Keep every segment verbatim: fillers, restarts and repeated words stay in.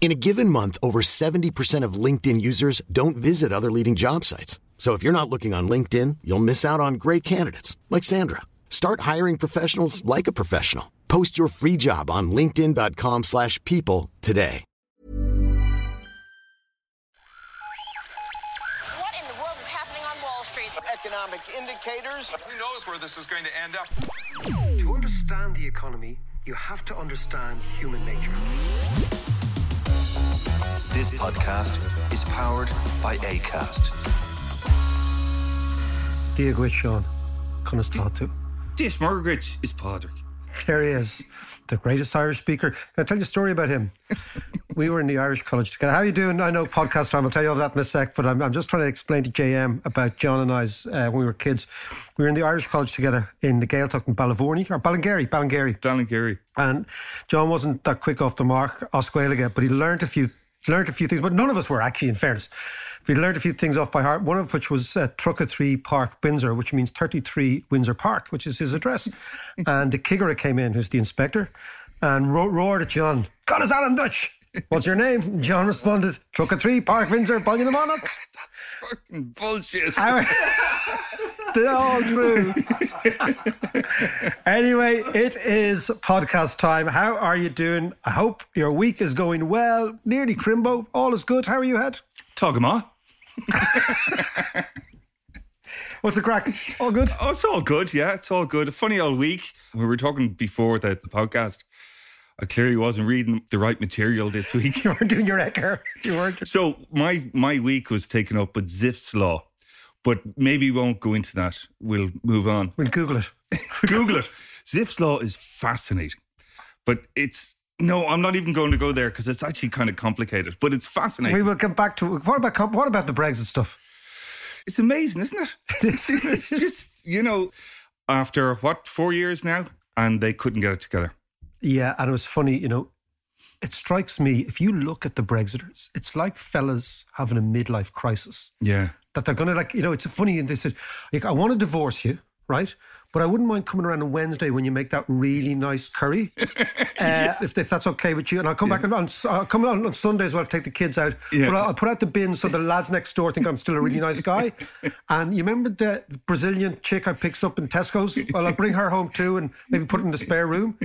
In a given month, over seventy percent of LinkedIn users don't visit other leading job sites. So if you're not looking on LinkedIn, you'll miss out on great candidates like Sandra. Start hiring professionals like a professional. Post your free job on linkedin.com slash people today. What in the world is happening on Wall Street? Economic indicators. Who knows where this is going to end up? To understand the economy, you have to understand human nature. This podcast is powered by Acast. Dear great Sean, can I start to? This Margaret is Padraig. There he is, the greatest Irish speaker. Can I tell you a story about him? We were in the Irish College together. How are you doing? I know podcast time. I'll tell you all that in a sec, but I'm, I'm just trying to explain to J M about John and I's uh, when we were kids. We were in the Irish College together in the Gaeltacht in Ballivorney, or Ballingarry, Ballingarry. Ballingarry. And John wasn't that quick off the mark, Osqueiliga, but he learned a few learned a few things, but none of us were actually, in fairness. We learned a few things off by heart, one of which was uh, Truca Three Park, Windsor, which means thirty-three Windsor Park, which is his address. And the Kigera came in, who's the inspector, and ro- roared at John, "God, is that in Dutch? What's your name?" John responded, "Truca Three Park, Windsor, Ballinamonic." That's fucking bullshit. Our- They're all true. Anyway, it is podcast time. How are you doing? I hope your week is going well. Nearly crimbo. All is good. How are you, Head? Togama. What's the crack? All good? Oh, it's all good, yeah. It's all good. A funny old week. We were talking before the, the podcast. I clearly wasn't reading the right material this week. You weren't doing your echo. You weren't. So my, my week was taken up with Zipf's Law. But maybe we won't go into that. We'll move on. We'll Google it. Google it. Zipf's Law is fascinating. But it's... No, I'm not even going to go there because it's actually kind of complicated. But it's fascinating. We will come back to... What about what about the Brexit stuff? It's amazing, isn't it? It's, it's just, you know, after, what, four years now? And they couldn't get it together. Yeah, and it was funny, you know. It strikes me, if you look at the Brexiters, it's like fellas having a midlife crisis. Yeah. That they're going to, like, you know, it's funny. And they said, like, I want to divorce you, right? But I wouldn't mind coming around on Wednesday when you make that really nice curry, uh, yeah. if, if that's okay with you. And I'll come yeah. back on, I'll come on, on Sundays when I'll take the kids out. Yeah. But I'll, I'll put out the bin so the lads next door think I'm still a really nice guy. And you remember the Brazilian chick I picked up in Tesco's? Well, I'll bring her home too and maybe put her in the spare room.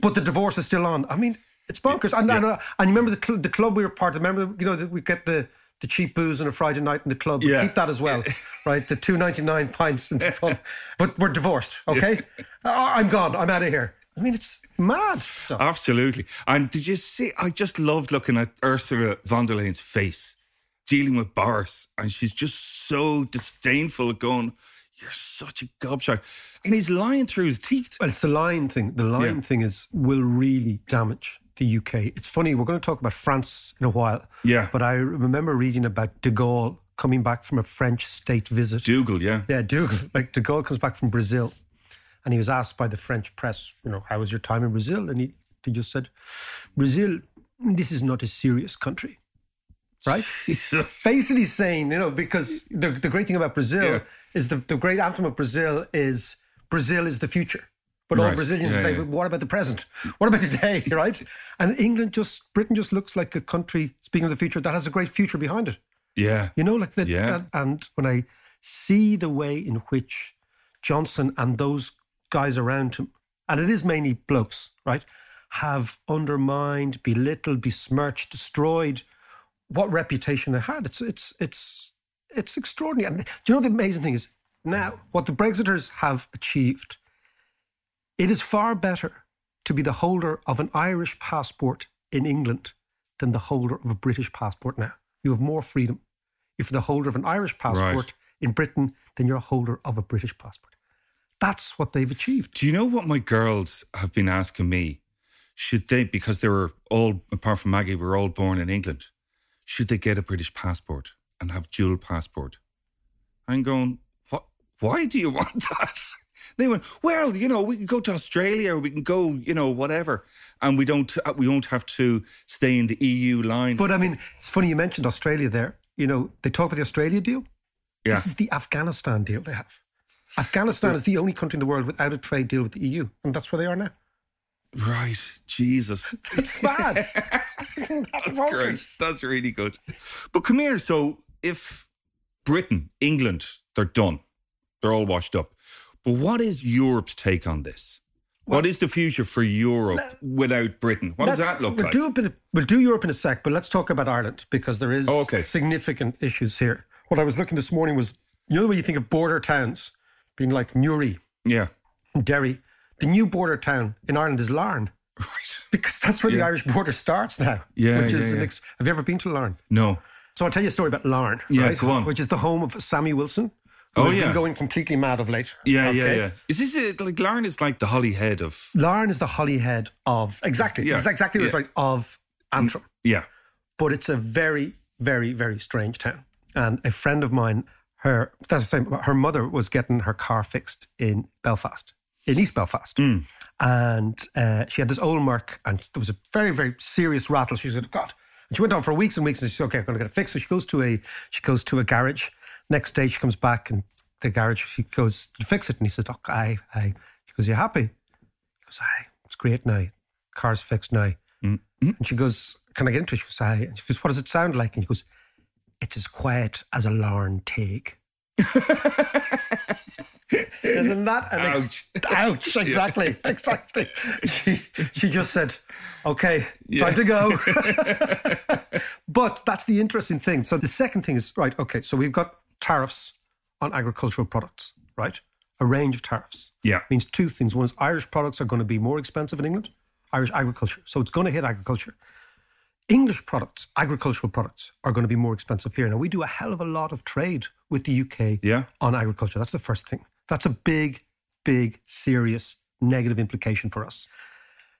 But the divorce is still on. I mean, it's bonkers. And, yeah. and, uh, and you remember the, cl- the club we were part of? Remember, you know, that we get the... the cheap booze on a Friday night in the club. Yeah. Keep that as well, right? The two ninety-nine pints in the pub. But we're divorced, okay? oh, I'm gone. I'm out of here. I mean, it's mad stuff. Absolutely. And did you see, I just loved looking at Ursula von der Leyen's face, dealing with Boris. And she's just so disdainful, going, "You're such a gobshite." And he's lying through his teeth. Well, it's the lying thing. The lying yeah. thing is will really damage the U K. It's funny, we're going to talk about France in a while. Yeah. But I remember reading about De Gaulle coming back from a French state visit. Dougal, yeah. Yeah, Dougal. Like, De Gaulle comes back from Brazil and he was asked by the French press, you know, "How was your time in Brazil?" And he, he just said, "Brazil, this is not a serious country." Right? Jesus. Basically saying, you know, because the, the great thing about Brazil yeah. is the, the great anthem of Brazil is "Brazil is the future." But right. all Brazilians yeah, say, yeah. Well, what about the present? What about today, right? And England just, Britain just looks like a country, speaking of the future, that has a great future behind it. Yeah. You know, like the, yeah. that. And when I see the way in which Johnson and those guys around him, and it is mainly blokes, right, have undermined, belittled, besmirched, destroyed what reputation they had. It's, it's, it's, it's extraordinary. And do you know the amazing thing is, now what the Brexiters have achieved, it is far better to be the holder of an Irish passport in England than the holder of a British passport now. You have more freedom if you're the holder of an Irish passport right. in Britain than you're a holder of a British passport. That's what they've achieved. Do you know what my girls have been asking me? Should they, because they were all, apart from Maggie, we were all born in England, should they get a British passport and have dual passport? I'm going, what? Why do you want that? They went, well, you know, we can go to Australia, or we can go, you know, whatever, and we don't, we won't have to stay in the E U line. But I mean, it's funny you mentioned Australia there. You know, they talk about the Australia deal. Yeah. This is the Afghanistan deal they have. Afghanistan is the only country in the world without a trade deal with the E U, and that's where they are now. Right, Jesus. It's bad. That's great. That's really good. But come here, so if Britain, England, they're done. They're all washed up. But what is Europe's take on this? Well, what is the future for Europe let, without Britain? What does that look we'll like? Do a bit of, we'll do Europe in a sec, but let's talk about Ireland, because there is oh, okay. significant issues here. What I was looking this morning was, you know the way you think of border towns being like Newry, yeah, and Derry. The new border town in Ireland is Larne. Right. Because that's where yeah. the Irish border starts now. Yeah, which is yeah, yeah. Ex- Have you ever been to Larne? No. So I'll tell you a story about Larne. Yeah, right? Go on. Which is the home of Sammy Wilson, who oh, has yeah. been going completely mad of late. Yeah, okay. yeah, yeah. Is this a, like Larne is like the Hollyhead of... Larne is the Hollyhead of... Exactly. Yeah. It's exactly yeah. what it's like of Antrim. Yeah. But it's a very, very, very strange town. And a friend of mine, her, that's the same, her mother was getting her car fixed in Belfast. in East Belfast. Mm. And uh, she had this old Merc, and there was a very, very serious rattle. She said, God. And she went on for weeks and weeks, and she said, okay, I'm going to get it fixed. So she goes to a she goes to a garage. Next day, she comes back, and the garage, she goes to fix it. And he says, oh, aye, aye. She goes, are you happy? He goes, aye, it's great now. Car's fixed now. Mm. And she goes, can I get into it? She goes, aye. And she goes, what does it sound like? And he goes, it's as quiet as a Larne Teig. Isn't that an ouch? Ex- ouch, exactly, yeah. exactly. She she just said, okay, yeah. time to go. But that's the interesting thing. So the second thing is, right, okay, so we've got tariffs on agricultural products, right? A range of tariffs. Yeah. It means two things. One is Irish products are going to be more expensive in England, Irish agriculture. So it's going to hit agriculture. English products, agricultural products, are going to be more expensive here. Now, we do a hell of a lot of trade with the U K yeah. on agriculture. That's the first thing. That's a big, big, serious negative implication for us.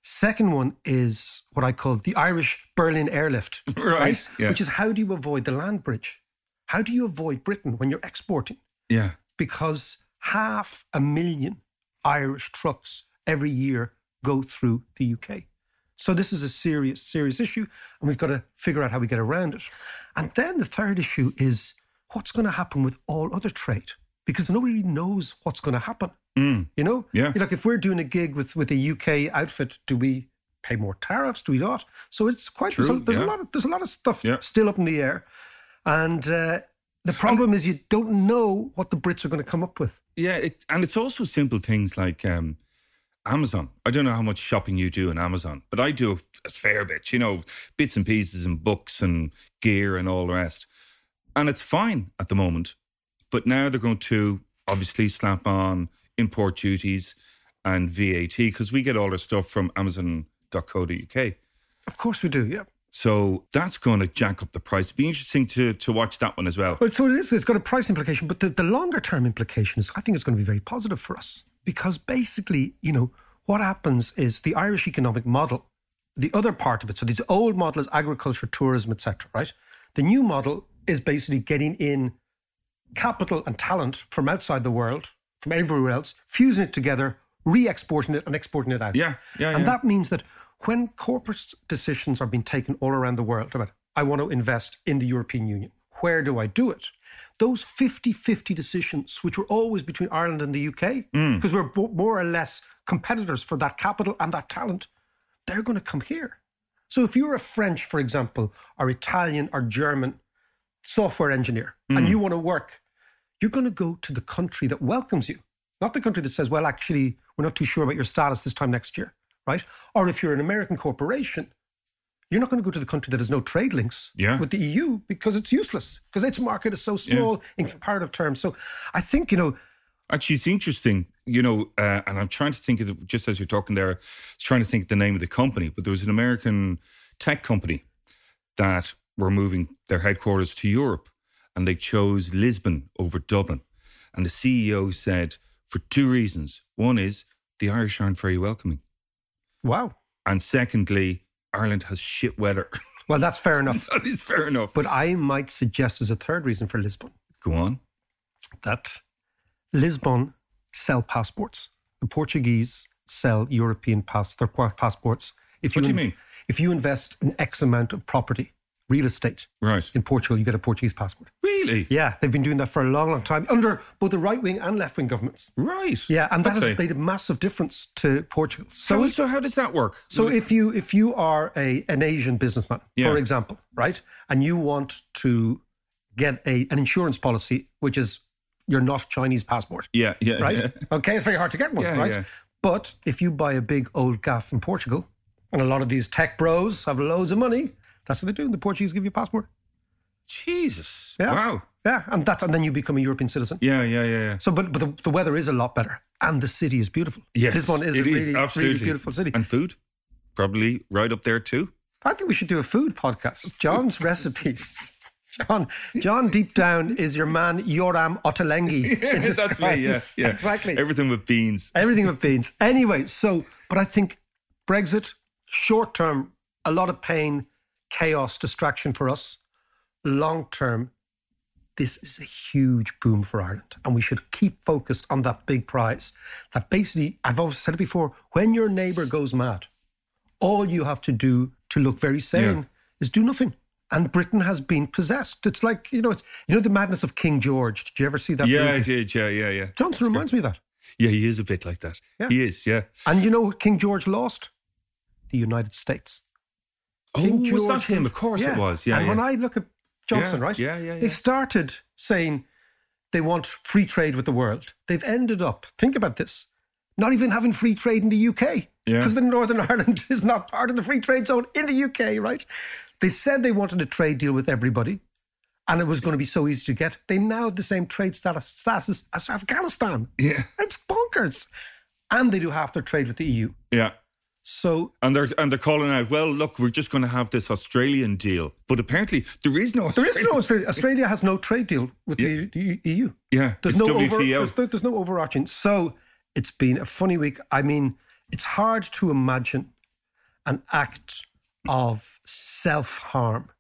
Second one is what I call the Irish Berlin airlift, right? right? Yeah. Which is, how do you avoid the land bridge? How do you avoid Britain when you're exporting? Yeah. Because half a million Irish trucks every year go through the U K. So this is a serious, serious issue, and we've got to figure out how we get around it. And then the third issue is, what's going to happen with all other trade? Because nobody really knows what's going to happen. Mm. You know? Yeah. Like, if we're doing a gig with, with a U K outfit, do we pay more tariffs? Do we not? So it's quite... True, so there's, yeah. a lot of, there's a lot of stuff yeah. still up in the air. And uh, the problem and, is you don't know what the Brits are going to come up with. Yeah, it, and it's also simple things like... Um, Amazon. I don't know how much shopping you do on Amazon, but I do a fair bit, you know, bits and pieces and books and gear and all the rest. And it's fine at the moment. But now they're going to obviously slap on import duties and V A T, because we get all our stuff from amazon dot co dot U K. Of course we do, yeah. So that's going to jack up the price. It'll be interesting to, to watch that one as well. But so it is, it's got a price implication, but the, the longer term implication is, I think it's going to be very positive for us. Because basically, you know, what happens is the Irish economic model, the other part of it, so this old model is agriculture, tourism, et cetera, right? The new model is basically getting in capital and talent from outside the world, from everywhere else, fusing it together, re-exporting it and exporting it out. Yeah, yeah, And yeah. that means that when corporate decisions are being taken all around the world about, I want to invest in the European Union, where do I do it? Those fifty-fifty decisions, which were always between Ireland and the U K, because mm. we're bo- more or less competitors for that capital and that talent, they're going to come here. So if you're a French, for example, or Italian or German software engineer, mm. and you want to work, you're going to go to the country that welcomes you, not the country that says, well, actually, we're not too sure about your status this time next year, right? Or if you're an American corporation, you're not going to go to the country that has no trade links yeah. with the E U, because it's useless, because its market is so small yeah. in comparative terms. So I think, you know, Actually, it's interesting, you know, uh, and I'm trying to think of, the, just as you're talking there, I was trying to think of the name of the company, but there was an American tech company that were moving their headquarters to Europe, and they chose Lisbon over Dublin. And the C E O said, for two reasons. One is, the Irish aren't very welcoming. Wow. And secondly, Ireland has shit weather. Well, that's fair enough. That is fair enough. But I might suggest as a third reason for Lisbon. Go on. That Lisbon sell passports. The Portuguese sell European pass, their passports. If what you do you inv- mean? If you invest an X amount of property, real estate, right, in Portugal, you get a Portuguese passport. Really? Yeah, they've been doing that for a long, long time under both the right-wing and left-wing governments. Right. Yeah, and that okay. has made a massive difference to Portugal. So, how, so how does that work? So if you if you are a an Asian businessman, yeah. for example, right, and you want to get a an insurance policy, which is your not Chinese passport. Yeah, yeah, right. Yeah. Okay, it's very hard to get one, yeah, right? Yeah. But if you buy a big old gaff in Portugal, and a lot of these tech bros have loads of money. That's what they do. The Portuguese give you a passport. Jesus. Yeah. Wow. Yeah. And that's, and then you become a European citizen. Yeah, yeah, yeah. yeah. So, but, but the, the weather is a lot better. And the city is beautiful. Yes, this one is it a is, really, absolutely. really beautiful city. And food, probably right up there too. I think we should do a food podcast. John's recipes. John, John deep down is your man, Yoram Ottolenghi. Yeah, that's me, yeah, yeah. Exactly. Everything with beans. Everything with beans. Anyway, so, but I think Brexit, short term, a lot of pain, chaos, distraction for us. Long term, this is a huge boom for Ireland. And we should keep focused on that big prize. That basically, I've always said it before, when your neighbour goes mad, all you have to do to look very sane yeah. is do nothing. And Britain has been possessed. It's like, you know, it's you know the madness of King George. Did you ever see that? Yeah, movie? I did. Yeah, yeah, yeah. Johnson That's reminds great. me of that. Yeah, he is a bit like that. Yeah. He is, yeah. And you know what King George lost? The United States. King oh, George, was that him? Of course yeah. it was. Yeah, and yeah. when I look at Johnson, yeah, right? Yeah, yeah, yeah. They started saying they want free trade with the world. They've ended up, think about this, not even having free trade in the U K yeah. because the Northern Ireland is not part of the free trade zone in the U K, right? They said they wanted a trade deal with everybody and it was going to be so easy to get. They now have the same trade status, status as Afghanistan. Yeah. It's bonkers. And they do half their trade with the E U. Yeah. So and they're and they're calling out, well, look, we're just going to have this Australian deal. But apparently there is no Australia. There is no Australia. Australia has no trade deal with yeah. the E U. Yeah, there's no W T O. Over, there's, there's no overarching. So it's been a funny week. I mean, it's hard to imagine an act of self-harm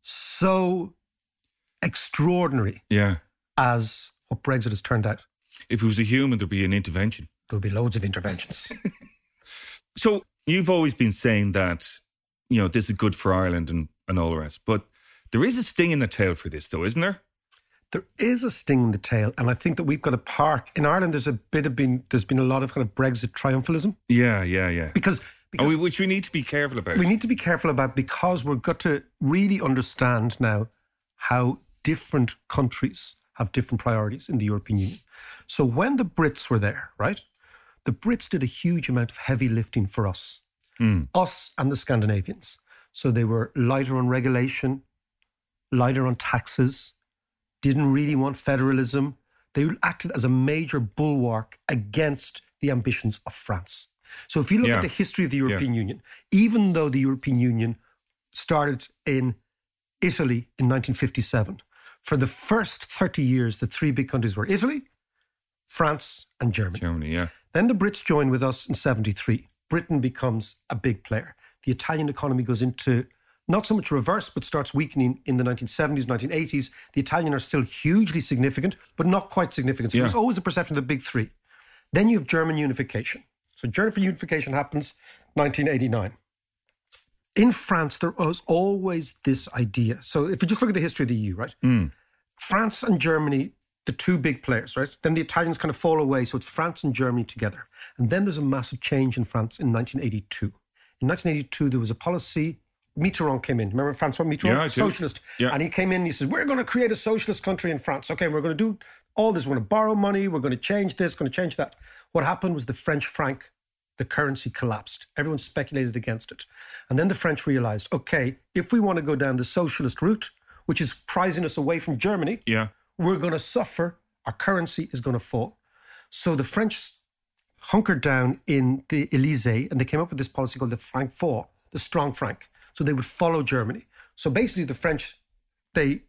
so extraordinary yeah. as what Brexit has turned out. If it was a human, there'd be an intervention. There'd be loads of interventions. So you've always been saying that, you know, this is good for Ireland and, and all the rest. But there is a sting in the tail for this, though, isn't there? There is a sting in the tail. And I think that we've got to park. In Ireland, there's a bit of been, there's been a lot of kind of Brexit triumphalism. Yeah, yeah, yeah. Because, because we, which we need to be careful about. We need to be careful about because we've got to really understand now how different countries have different priorities in the European Union. So when the Brits were there, right? The Brits did a huge amount of heavy lifting for us, mm. us and the Scandinavians. So they were lighter on regulation, lighter on taxes, didn't really want federalism. They acted as a major bulwark against the ambitions of France. So if you look yeah. at the history of the European yeah. Union, even though the European Union started in Italy in nineteen fifty-seven, for the first thirty years, the three big countries were Italy, France and Germany. Germany, yeah. Then the Brits join with us in seventy-three. Britain becomes a big player. The Italian economy goes into not so much reverse, but starts weakening in the nineteen seventies, nineteen eighties. The Italian are still hugely significant, but not quite significant. So yeah. there's always a perception of the big three. Then you have German unification. So German unification happens nineteen eighty-nine. In France, there was always this idea. So if you just look at the history of the E U, right? Mm. France and Germany, the two big players, right? Then the Italians kind of fall away. So it's France and Germany together. And then there's a massive change in France in nineteen eighty-two. In nineteen eighty-two, there was a policy. Mitterrand came in. Remember François Mitterrand? Yeah, socialist. Yeah. And he came in and he says, we're going to create a socialist country in France. Okay, we're going to do all this. We're going to borrow money. We're going to change this, going to change that. What happened was the French franc, the currency collapsed. Everyone speculated against it. And then the French realized, okay, if we want to go down the socialist route, which is prizing us away from Germany, yeah. we're going to suffer, our currency is going to fall. So the French hunkered down in the Elysee and they came up with this policy called the Franc Fort, the strong Franc. So they would follow Germany. So basically the French, they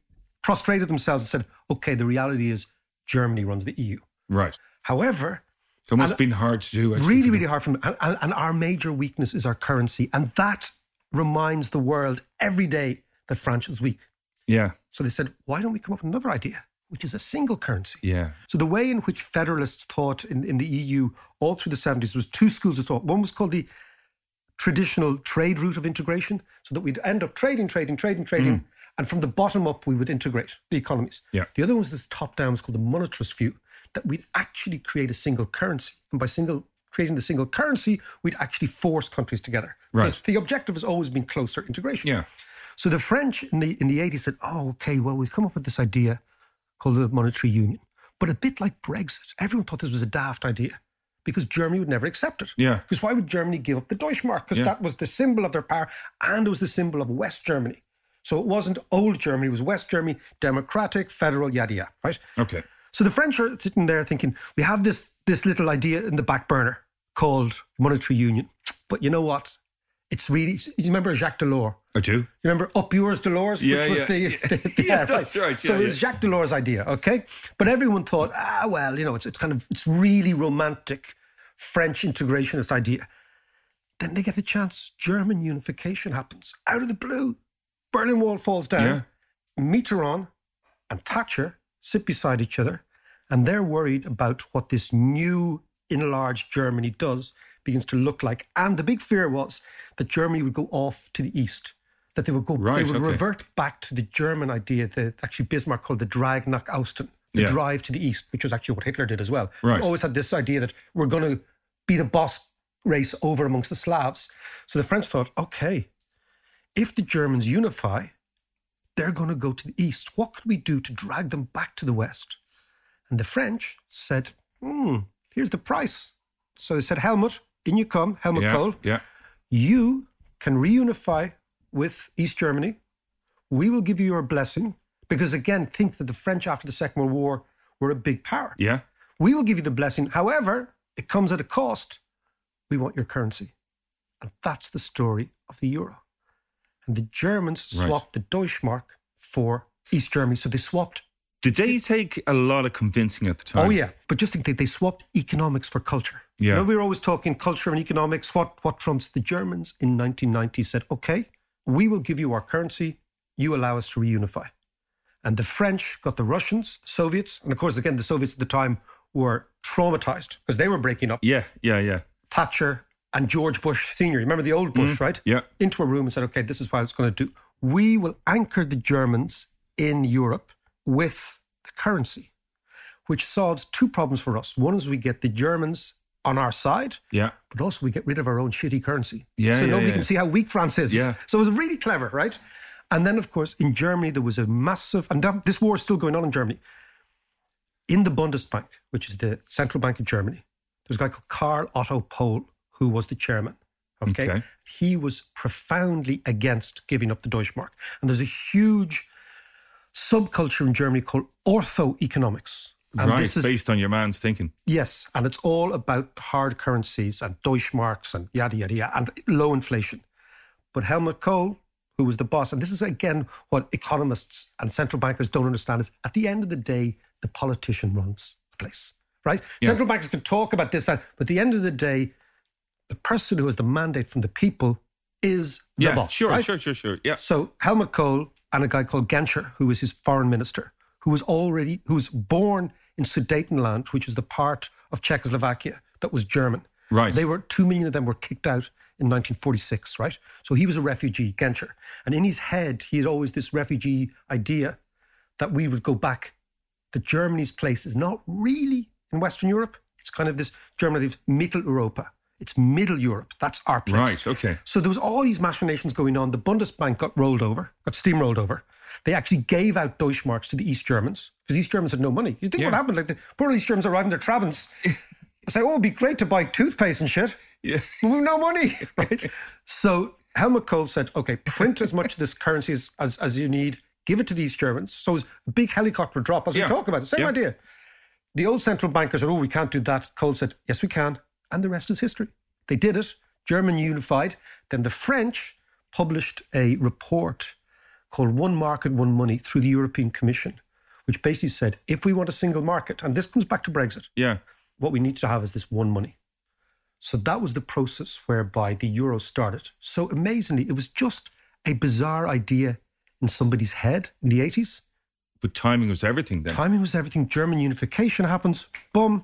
prostrated themselves and said, okay, the reality is Germany runs the E U. Right. However... So it must have been hard to do. Actually, really, really hard for them. And, and, and our major weakness is our currency. And that reminds the world every day that France is weak. Yeah. So they said, why don't we come up with another idea, which is a single currency? Yeah. So the way in which federalists thought in, in the E U all through the seventies, there was two schools of thought. One was called the traditional trade route of integration, so that we'd end up trading, trading, trading, trading, mm. and from the bottom up, we would integrate the economies. Yeah. The other one was this top-down, it's called the monetarist view, that we'd actually create a single currency. And by single creating the single currency, we'd actually force countries together. Right. Because the objective has always been closer integration. Yeah. So the French in the in the eighties said, oh, okay, well, we've come up with this idea called the monetary union. But a bit like Brexit, everyone thought this was a daft idea because Germany would never accept it. Yeah. Because why would Germany give up the Deutsche Mark? Because yeah. that was the symbol of their power and it was the symbol of West Germany. So it wasn't old Germany, it was West Germany, democratic, federal, yada, yada, right? Okay. So the French are sitting there thinking, we have this this little idea in the back burner called monetary union. But you know what? It's really, you remember Jacques Delors? I do. You remember Up Yours, Delors? Yeah, which was yeah. The, the, the, yeah, yeah, that's right. right. Yeah, so yeah. It was Jacques Delors' idea, okay? But everyone thought, ah, well, you know, it's it's kind of, it's really romantic French integrationist idea. Then they get the chance, German unification happens. Out of the blue, Berlin Wall falls down. Yeah. Mitterrand and Thatcher sit beside each other and they're worried about what this new enlarged Germany does, begins to look like. And the big fear was that Germany would go off to the east, that they would go, right, they would okay. revert back to the German idea that actually Bismarck called the Drag nach Osten, the yeah. drive to the east, which was actually what Hitler did as well. Right. He always had this idea that we're going to be the boss race over amongst the Slavs. So the French thought, okay, if the Germans unify, they're going to go to the east. What could we do to drag them back to the west? And the French said, hmm, here's the price. So they said, Helmut, in you come, Helmut yeah, Kohl. Yeah. You can reunify with East Germany. We will give you your blessing. Because again, think that the French after the Second World War were a big power. Yeah. We will give you the blessing. However, it comes at a cost. We want your currency. And that's the story of the euro. And the Germans swapped right. the Deutsche Mark for East Germany. So they swapped. Did they take a lot of convincing at the time? Oh, yeah. But just think, they, they swapped economics for culture. Yeah. You know, we were always talking culture and economics. What, what trumps? The Germans in nineteen ninety said, okay, we will give you our currency. You allow us to reunify. And the French got the Russians, Soviets. And of course, again, the Soviets at the time were traumatized because they were breaking up. Yeah, yeah, yeah. Thatcher and George Bush Senior, remember the old Bush, mm, right? Yeah. Into a room and said, okay, this is what it's going to do. We will anchor the Germans in Europe with the currency, which solves two problems for us. One is we get the Germans on our side, yeah, but also we get rid of our own shitty currency. Yeah, so yeah, nobody yeah. can see how weak France is. Yeah. So it was really clever, right? And then, of course, in Germany, there was a massive... And that, this war is still going on in Germany. In the Bundesbank, which is the central bank of Germany, there was a guy called Karl Otto Pohl, who was the chairman, okay? okay? He was profoundly against giving up the Deutsche Mark. And there's a huge subculture in Germany called ortho-economics. And right, this is, based on your man's thinking. Yes, and it's all about hard currencies and Deutsche Marks and yada, yada, yada, and low inflation. But Helmut Kohl, who was the boss, and this is, again, what economists and central bankers don't understand, is at the end of the day, the politician runs the place, right? Yeah. Central bankers can talk about this, that, but at the end of the day, the person who has the mandate from the people is the yeah, boss. Sure, right? sure, sure, sure. Yeah. So Helmut Kohl and a guy called Genscher, who was his foreign minister, who was already, who was born in Sudetenland, which is the part of Czechoslovakia that was German. Right. They were, two million of them were kicked out in nineteen forty-six, right? So he was a refugee, Genscher. And in his head, he had always this refugee idea that we would go back, that Germany's place is not really in Western Europe. It's kind of this German idea of Mitteleuropa. It's Middle Europe. That's our place. Right, okay. So there was all these machinations going on. The Bundesbank got rolled over, got steamrolled over. They actually gave out Deutsche Marks to the East Germans because East Germans had no money. You think yeah. what happened? Like the poor East Germans arrived in their Trabants. They say, oh, it'd be great to buy toothpaste and shit. Yeah. But we've no money, right? So Helmut Kohl said, okay, print as much of this currency as, as, as you need. Give it to the East Germans. So it was a big helicopter drop, as yeah. we talk about it. Same yeah. idea. The old central bankers are, oh, we can't do that. Kohl said, yes, we can. And the rest is history. They did it. Germany unified. Then the French published a report called One Market, One Money through the European Commission, which basically said, if we want a single market, and this comes back to Brexit, yeah, what we need to have is this one money. So that was the process whereby the euro started. So amazingly, it was just a bizarre idea in somebody's head in the eighties. But timing was everything then. Timing was everything. German unification happens. Boom.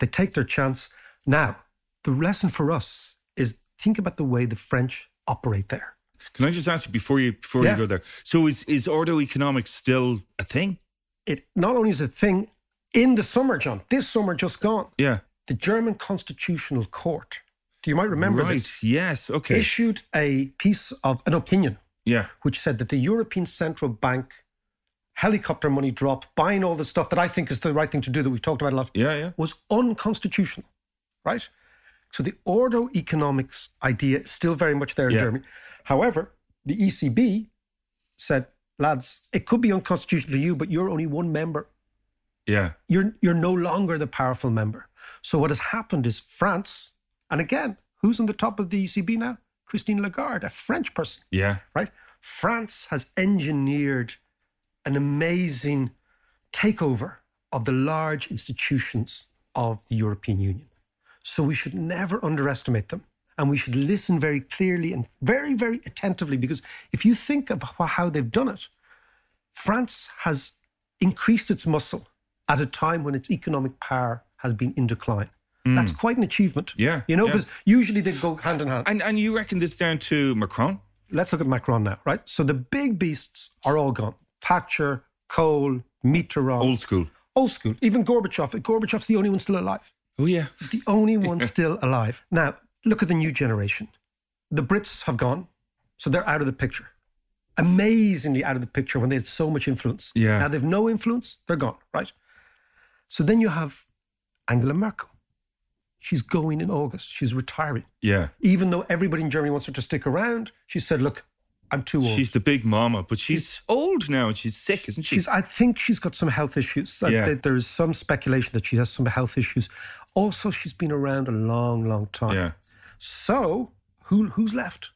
They take their chance. Now, the lesson for us is think about the way the French operate there. Can I just ask you before you before yeah. you go there? So is, is ordo economics still a thing? It not only is a thing in the summer, John, this summer just gone. Yeah. The German Constitutional Court, you might remember right. this, yes, okay. issued a piece of an opinion yeah. which said that the European Central Bank helicopter money drop, buying all the stuff that I think is the right thing to do that we've talked about a lot, yeah, yeah. was unconstitutional, right? So the ordo economics idea is still very much there in yeah. Germany. However, the E C B said, lads, it could be unconstitutional to you, but you're only one member. Yeah. You're you're no longer the powerful member. So what has happened is France, and again, who's on the top of the E C B now? Christine Lagarde, a French person. Yeah. Right? France has engineered an amazing takeover of the large institutions of the European Union. So we should never underestimate them. And we should listen very clearly and very, very attentively, because if you think of how they've done it, France has increased its muscle at a time when its economic power has been in decline. Mm. That's quite an achievement. Yeah. You know, because yeah. usually they go hand in hand. And, and you reckon this down to Macron? Let's look at Macron now, right? So the big beasts are all gone. Thatcher, Kohl, Mitterrand. Old school. Old school. Even Gorbachev. Gorbachev's the only one still alive. Oh, yeah. He's the only one yeah. still alive. Now, look at the new generation. The Brits have gone, so they're out of the picture. Amazingly out of the picture when they had so much influence. Yeah. Now they've no influence, they're gone, right? So then you have Angela Merkel. She's going in August. She's retiring. Yeah. Even though everybody in Germany wants her to stick around, she said, look, I'm too old. She's the big mama, but she's, she's old now and she's sick, isn't she? She's, I think she's got some health issues. Yeah. There is some speculation that she has some health issues. Also, she's been around a long, long time. Yeah. So who who's left?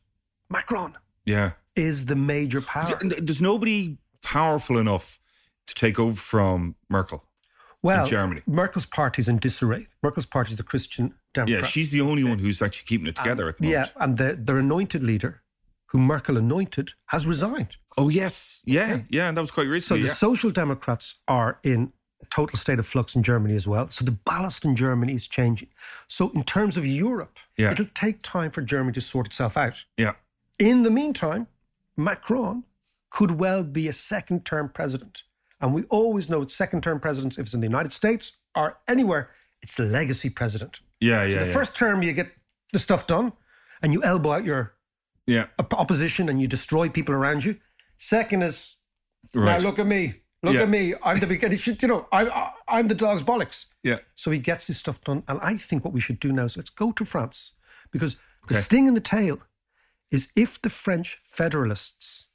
Macron. Yeah. Is the major power. There's nobody powerful enough to take over from Merkel. Well, Merkel's party's in disarray. Merkel's party's the Christian Democrat. Yeah, she's the only one who's actually keeping it together and, at the moment. Yeah, and the, their anointed leader, who Merkel anointed, has resigned. Oh, yes. Yeah, okay. yeah, and that was quite recently. So the yeah. Social Democrats are in a total state of flux in Germany as well. So the ballast in Germany is changing. So in terms of Europe, yeah. it'll take time for Germany to sort itself out. Yeah. In the meantime, Macron could well be a second-term president. And we always know it's second-term presidents, if it's in the United States or anywhere, it's the legacy president. Yeah, yeah, so the yeah. first term, you get the stuff done and you elbow out your yeah. op- opposition and you destroy people around you. Second is, right. now look at me, look yeah. at me. I'm the beginning, you know, I, I'm the dog's bollocks. Yeah. So he gets his stuff done. And I think what we should do now is let's go to France, because okay. the sting in the tail is if the French federalists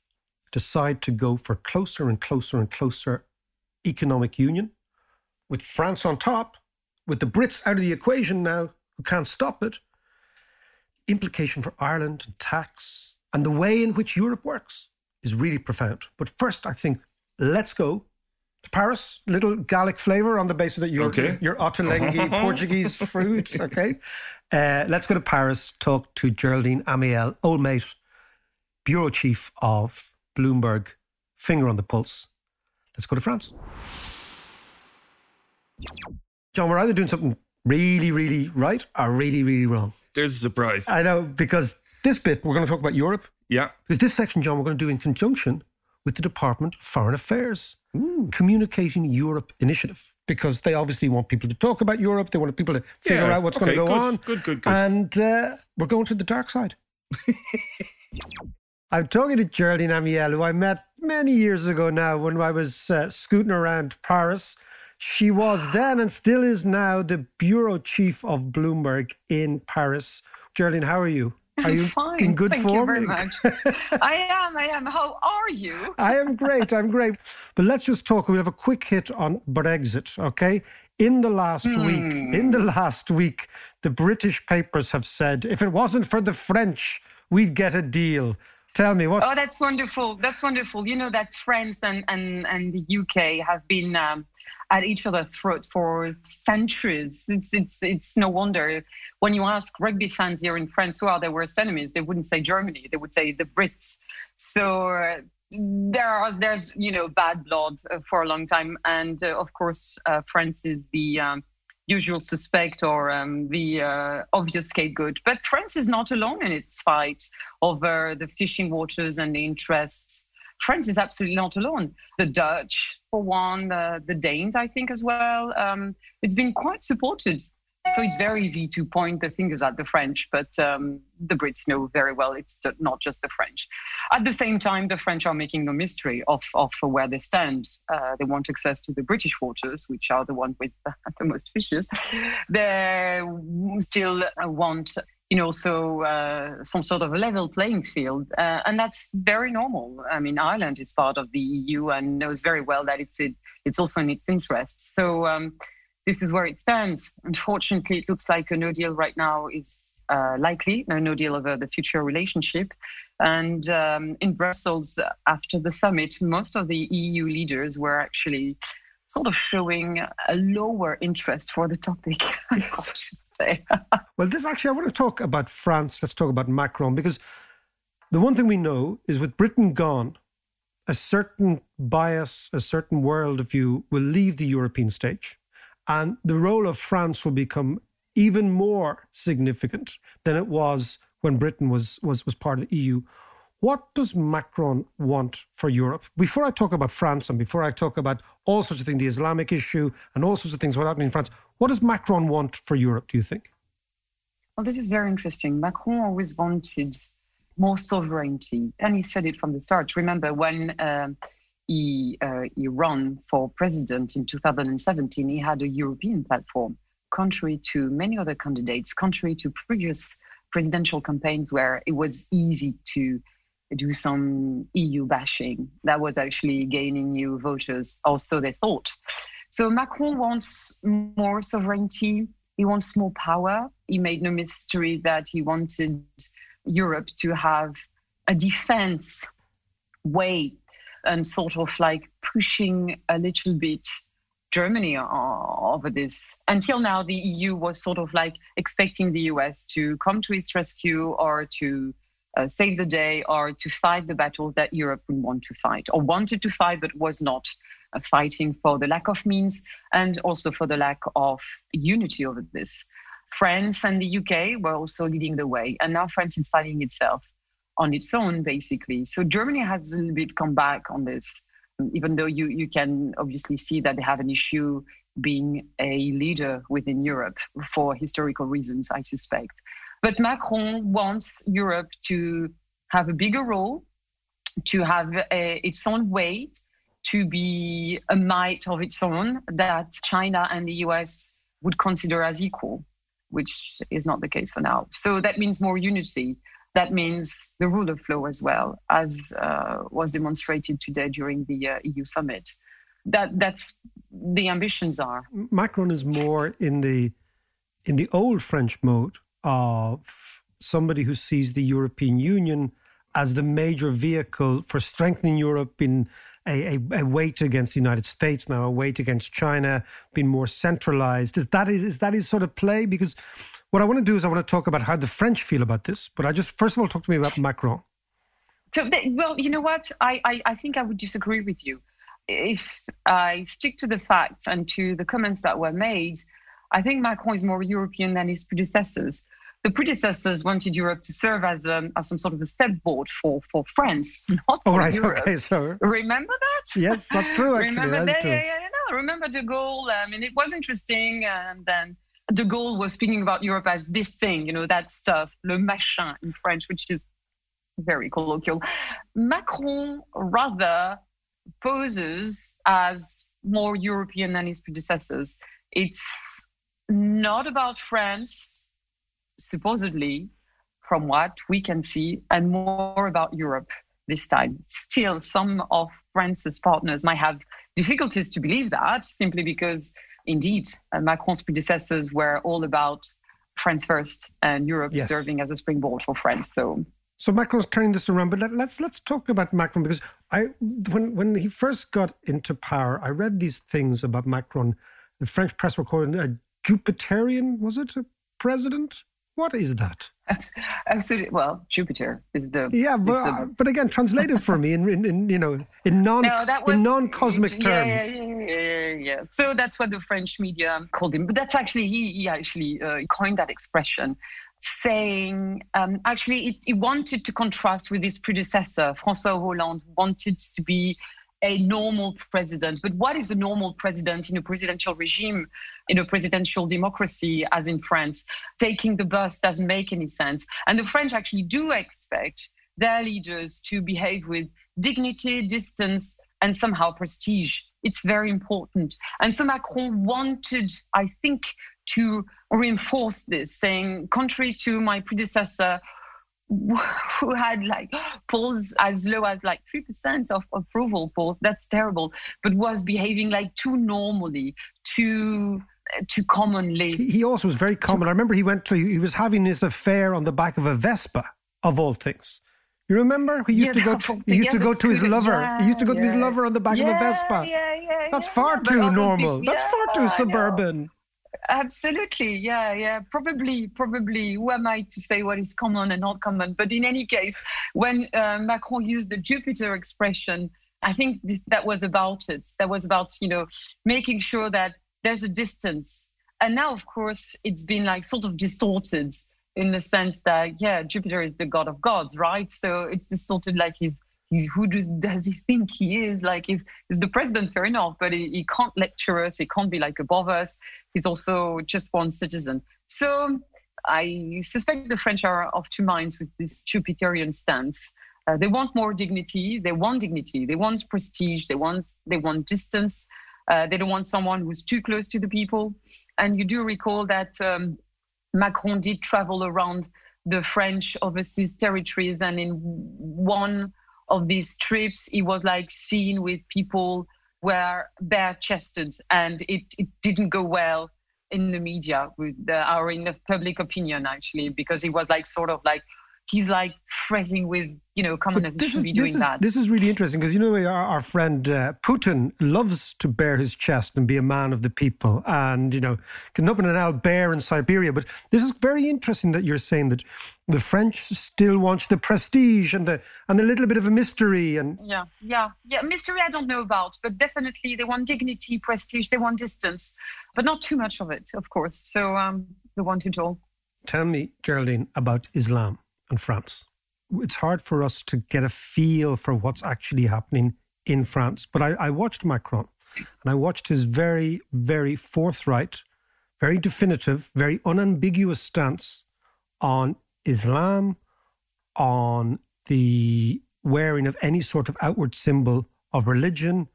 decide to go for closer and closer and closer economic union, with France on top, with the Brits out of the equation now, who can't stop it, implication for Ireland and tax and the way in which Europe works is really profound. But first, I think, let's go to Paris, little Gallic flavour on the basis that you're, okay. you're Ottolenghi, Portuguese fruit, okay? Uh, let's go to Paris, talk to Geraldine Amiel, old mate, bureau chief of Bloomberg, finger on the pulse. Let's go to France. John, we're either doing something really, really right or really, really wrong. There's a surprise. I know, because this bit, we're going to talk about Europe. Yeah. Because this section, John, we're going to do in conjunction with the Department of Foreign Affairs, mm. Communicating Europe Initiative, because they obviously want people to talk about Europe. They want people to figure yeah. out what's okay, going to go good, on. Good, good, good. And uh, we're going to the dark side. I'm talking to Geraldine Amiel, who I met many years ago now when I was uh, scooting around Paris. She was then and still is now the bureau chief of Bloomberg in Paris. Geraldine, how are you? Are you Fine. in good Thank form? Thank you very much. I am, I am. How are you? I am great, I'm great. But let's just talk. We'll have a quick hit on Brexit, okay? In the last mm. week, in the last week, the British papers have said, if it wasn't for the French, we'd get a deal. Tell me what. Oh, that's wonderful. That's wonderful. You know that France and, and, and the U K have been um, at each other's throats for centuries. It's it's it's no wonder when you ask rugby fans here in France who are their worst enemies, they wouldn't say Germany. They would say the Brits. So uh, there are there's you know bad blood uh, for a long time, and uh, of course uh, France is the um, usual suspect or um, the uh, obvious scapegoat. But France is not alone in its fight over the fishing waters and the interests. France is absolutely not alone. The Dutch, for one, the, the Danes, I think, as well. Um, it's been quite supported. So it's very easy to point the fingers at the French, but um, the Brits know very well it's not just the French. At the same time, the French are making no mystery of, of where they stand. Uh, they want access to the British waters, which are the ones with the, the most fishes. They still want, you know, so uh, some sort of a level playing field, uh, and that's very normal. I mean, Ireland is part of the E U and knows very well that it's it, it's also in its interest. So. Um, This is where it stands. Unfortunately, it looks like a no deal right now is uh, likely, no, no deal over the future relationship. And um, in Brussels, after the summit, most of the E U leaders were actually sort of showing a lower interest for the topic, I've got to say. Well, this actually, I want to talk about France. Let's talk about Macron, because the one thing we know is with Britain gone, a certain bias, a certain worldview will leave the European stage. And the role of France will become even more significant than it was when Britain was, was, was part of the E U. What does Macron want for Europe? Before I talk about France and before I talk about all sorts of things, the Islamic issue and all sorts of things what happening in France, what does Macron want for Europe, do you think? Well, this is very interesting. Macron always wanted more sovereignty. And he said it from the start. Remember when... Um, He, uh, he ran for president in two thousand seventeen. He had a European platform, contrary to many other candidates, contrary to previous presidential campaigns where it was easy to do some E U bashing. That was actually gaining new voters, or so they thought. So Macron wants more sovereignty. He wants more power. He made no mystery that he wanted Europe to have a defense way and sort of like pushing a little bit Germany over this. Until now, the E U was sort of like expecting the U S to come to its rescue or to uh, save the day or to fight the battles that Europe would want to fight or wanted to fight but was not uh, fighting for the lack of means and also for the lack of unity over this. France and the U K were also leading the way, and now France is fighting itself on its own, basically. So Germany has a little bit come back on this, even though you, you can obviously see that they have an issue being a leader within Europe for historical reasons, I suspect. But Macron wants Europe to have a bigger role, to have a, its own weight, to be a might of its own that China and the U S would consider as equal, which is not the case for now. So that means more unity. That means the rule of law as well, as uh, was demonstrated today during the uh, E U summit. That that's the ambitions are. Macron is more in the in the old French mode of somebody who sees the European Union as the major vehicle for strengthening Europe, in a, a, a weight against the United States now, a weight against China, being more centralized. Is that is, is that his sort of play? Because what I want to do is I want to talk about how the French feel about this. But I just, first of all, talk to me about Macron. So, well, you know what? I, I, I think I would disagree with you. If I stick to the facts and to the comments that were made, I think Macron is more European than his predecessors. The predecessors wanted Europe to serve as, um, as some sort of a stepboard for, for France, not for oh, right, Europe. Okay, so... Remember that? Yes, that's true, actually. Remember that's that? True. Yeah, yeah, no, remember De Gaulle? I mean, it was interesting, and then... De Gaulle was speaking about Europe as this thing, you know, that stuff, le machin in French, which is very colloquial. Macron rather poses as more European than his predecessors. It's not about France, supposedly, from what we can see, and more about Europe this time. Still, some of France's partners might have difficulties to believe that, simply because indeed, uh, Macron's predecessors were all about France first and Europe yes. serving as a springboard for France. So so Macron's turning this around, but let, let's let's talk about Macron, because I when when he first got into power, I read these things about Macron. The French press were calling a Jupiterian, was it, a president? What is that? Absolutely. Well, Jupiter is the yeah, but, the, uh, but again, translated for me in, in, in you know in non no, that was, in non-cosmic yeah, terms. Yeah, yeah, yeah, yeah. So that's what the French media called him. But that's actually he, he actually uh, coined that expression, saying um, actually it, he wanted to contrast with his predecessor François Hollande, wanted to be a normal president. But what is a normal president in a presidential regime, in a presidential democracy, as in France? Taking the bus doesn't make any sense. And the French actually do expect their leaders to behave with dignity, distance, and somehow prestige. It's very important. And so Macron wanted, I think, to reinforce this, saying, contrary to my predecessor, who had like polls as low as like three percent of approval polls, that's terrible, but was behaving like too normally, too too commonly. He also was very common. I remember he went to, he was having this affair on the back of a Vespa, of all things. You remember? He used yeah, to go to, he used to go to his lover. Yeah, he used to go yeah. to his lover on the back yeah, of a Vespa. Yeah, yeah, that's yeah, far yeah, too normal. People, that's yeah, far too I suburban. Know. Absolutely, yeah, yeah, probably, probably. Who am I to say what is common and not common? But in any case, when uh, Macron used the Jupiter expression, I think this, that was about it. That was about, you know, making sure that there's a distance. And now, of course, it's been like sort of distorted in the sense that, yeah, Jupiter is the god of gods, right? So it's distorted like he's, he's who does, does he think he is? Like he's, he's the president, fair enough, but he, he can't lecture us. He can't be like above us. He's also just one citizen. So I suspect the French are of two minds with this Jupiterian stance. Uh, they want more dignity. They want dignity. They want prestige. They want they want distance. Uh, they don't want someone who's too close to the people. And you do recall that um, Macron did travel around the French overseas territories. And in one of these trips, he was like seen with people were bare-chested, and it, it didn't go well in the media with the, or in the public opinion, actually, because he was like sort of like, he's like fretting with, you know, commoners should be doing is, that. This is really interesting because, you know, our, our friend uh, Putin loves to bare his chest and be a man of the people and, you know, can open an old bear in Siberia. But this is very interesting that you're saying that the French still want the prestige and the and a little bit of a mystery. And yeah, yeah, yeah. Mystery I don't know about, but definitely they want dignity, prestige, they want distance, but not too much of it, of course. So um, they want it all. Tell me, Geraldine, about Islam and France. It's hard for us to get a feel for what's actually happening in France. But I, I watched Macron, and I watched his very, very forthright, very definitive, very unambiguous stance on Islam, on the wearing of any sort of outward symbol of religion,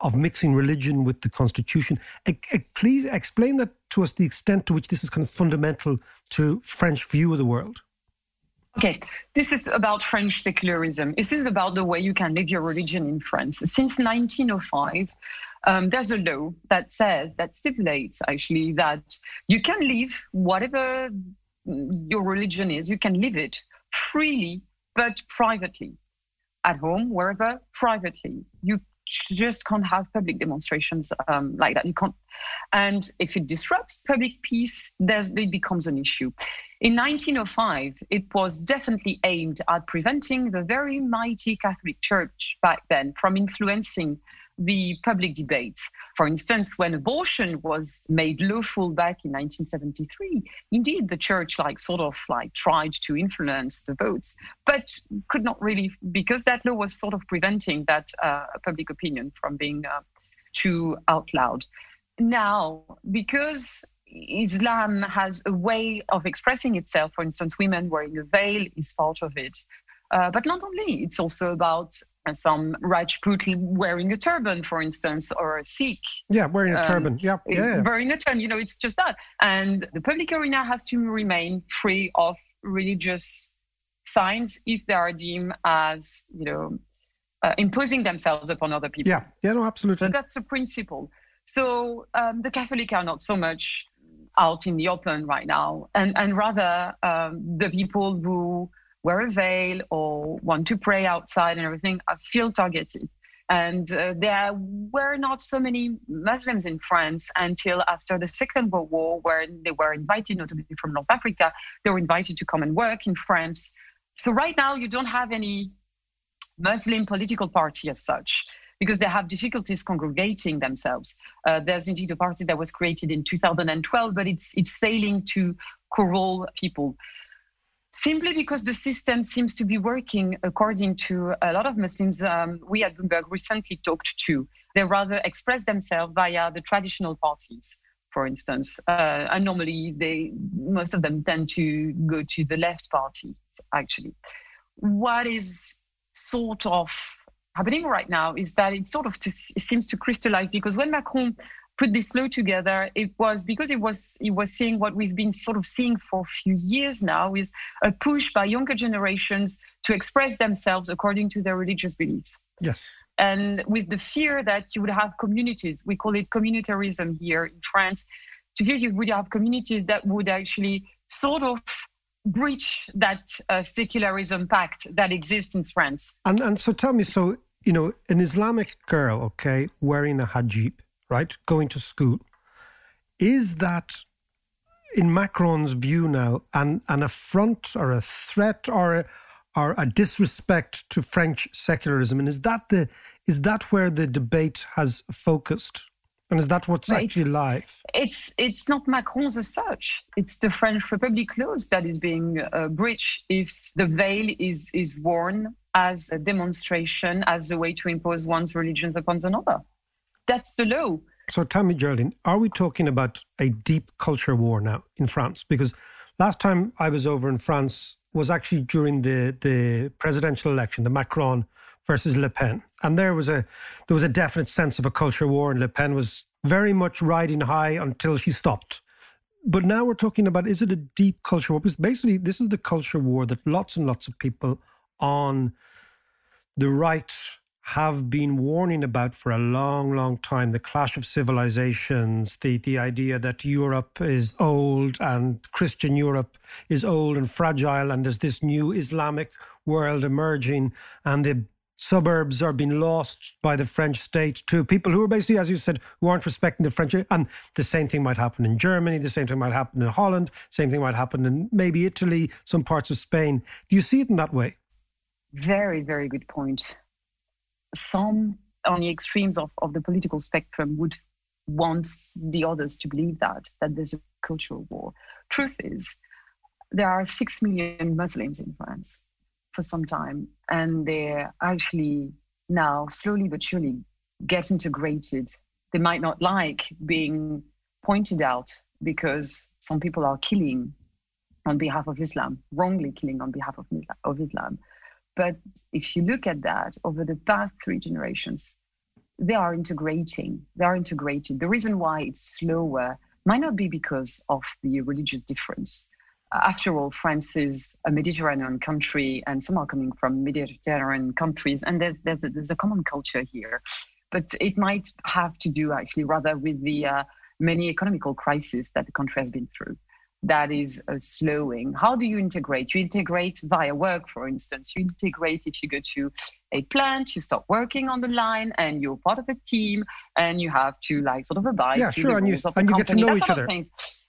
of mixing religion with the constitution. I, I, please explain that to us, the extent to which this is kind of fundamental to French view of the world. Okay, this is about French secularism. This is about the way you can live your religion in France. Since nineteen oh five, um, there's a law that says, that stipulates actually that you can live whatever your religion is, you can live it freely, but privately. At home, wherever, privately. You just can't have public demonstrations um, like that. You can't. And if it disrupts public peace, then it becomes an issue. In nineteen oh five, it was definitely aimed at preventing the very mighty Catholic Church back then from influencing the public debate. For instance, when abortion was made lawful back in nineteen seventy-three, indeed the church like sort of like tried to influence the votes, but could not really, because that law was sort of preventing that uh, public opinion from being uh, too out loud. Now, because Islam has a way of expressing itself, for instance, women wearing a veil is part of it. Uh, but not only, it's also about some Rajput wearing a turban, for instance, or a Sikh. Yeah, wearing a um, turban. Yeah, yeah. Wearing a turban, you know, it's just that. And the public arena has to remain free of religious signs if they are deemed as, you know, uh, imposing themselves upon other people. Yeah, yeah, no, absolutely. So that's a principle. So um, the Catholics are not so much out in the open right now, and, and rather um, the people who wear a veil or want to pray outside and everything are, feel targeted. And uh, there were not so many Muslims in France until after the Second World War, where they were invited, notably from North Africa, they were invited to come and work in France. So right now you don't have any Muslim political party as such, because they have difficulties congregating themselves. Uh, there's indeed a party that was created in two thousand twelve, but it's it's failing to corral people, simply because the system seems to be working according to a lot of Muslims um, we at Bloomberg recently talked to. They rather express themselves via the traditional parties, for instance. Uh, and normally, they most of them tend to go to the left parties, actually. What is sort of happening right now is that it sort of to, it seems to crystallize, because when Macron put this law together, it was because it was it was seeing what we've been sort of seeing for a few years now, is a push by younger generations to express themselves according to their religious beliefs. Yes. And with the fear that you would have communities, we call it communitarism here in France, to fear you would have communities that would actually sort of breach that uh, secularism pact that exists in France. And and so tell me, so, you know, an Islamic girl, okay, wearing a hijab, right, going to school, is that, in Macron's view now, an, an affront or a threat or a, or a disrespect to French secularism? And is that the is that where the debate has focused? And is that what's right. actually live? It's it's not Macron's as such. It's the French Republic laws that is being uh, breached if the veil is is worn as a demonstration, as a way to impose one's religion upon another. That's the law. So tell me, Geraldine, are we talking about a deep culture war now in France? Because last time I was over in France was actually during the, the presidential election, the Macron versus Le Pen. And there was a there was a definite sense of a culture war, and Le Pen was very much riding high until she stopped. But now we're talking about, is it a deep culture war? Because basically this is the culture war that lots and lots of people on the right have been warning about for a long, long time, the clash of civilizations, the, the idea that Europe is old and Christian Europe is old and fragile, and there's this new Islamic world emerging, and the suburbs are being lost by the French state to people who are basically, as you said, who aren't respecting the French. And the same thing might happen in Germany, the same thing might happen in Holland, same thing might happen in maybe Italy, some parts of Spain. Do you see it in that way? Very, very good point. Some on the extremes of, of the political spectrum would want the others to believe that, that there's a cultural war. Truth is, there are six million Muslims in France for some time, and they're actually now slowly but surely get integrated. They might not like being pointed out because some people are killing on behalf of Islam, wrongly killing on behalf of, of Islam. But if you look at that over the past three generations, they are integrating, they are integrated. The reason why it's slower might not be because of the religious difference. After all, France is a Mediterranean country, and some are coming from Mediterranean countries, and there's, there's, a, there's a common culture here. But it might have to do actually rather with the uh, many economical crises that the country has been through. That is a slowing. How do you integrate? You integrate via work, for instance. You integrate if you go to a plant, you start working on the line, and you're part of a team, and you have to like sort of abide. Yeah, sure, and you, and you get to know each other.